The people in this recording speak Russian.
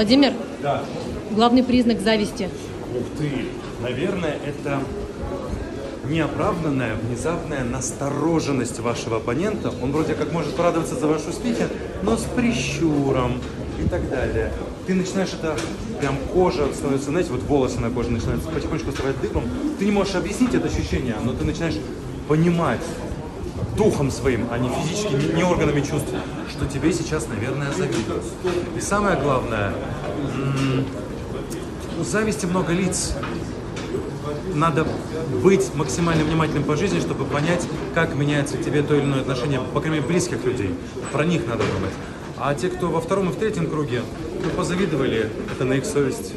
Владимир? Да. Главный признак зависти. Ух ты. Наверное, это неоправданная, внезапная настороженность вашего оппонента. Он вроде как может радоваться за вашу успехи, но с прищуром и так далее. Ты начинаешь это, прям кожа становится, знаете, вот волосы на коже начинают потихонечку вставать дыбом. Ты не можешь объяснить это ощущение, но ты начинаешь понимать духом своим, а не физически, не органами чувств, что тебе сейчас, наверное, завидуют. И самое главное, у зависти много лиц. Надо быть максимально внимательным по жизни, чтобы понять, как меняется к тебе то или иное отношение, по крайней мере, близких людей. Про них надо думать. А те, кто во втором и в третьем круге, ну, позавидовали, это на их совесть.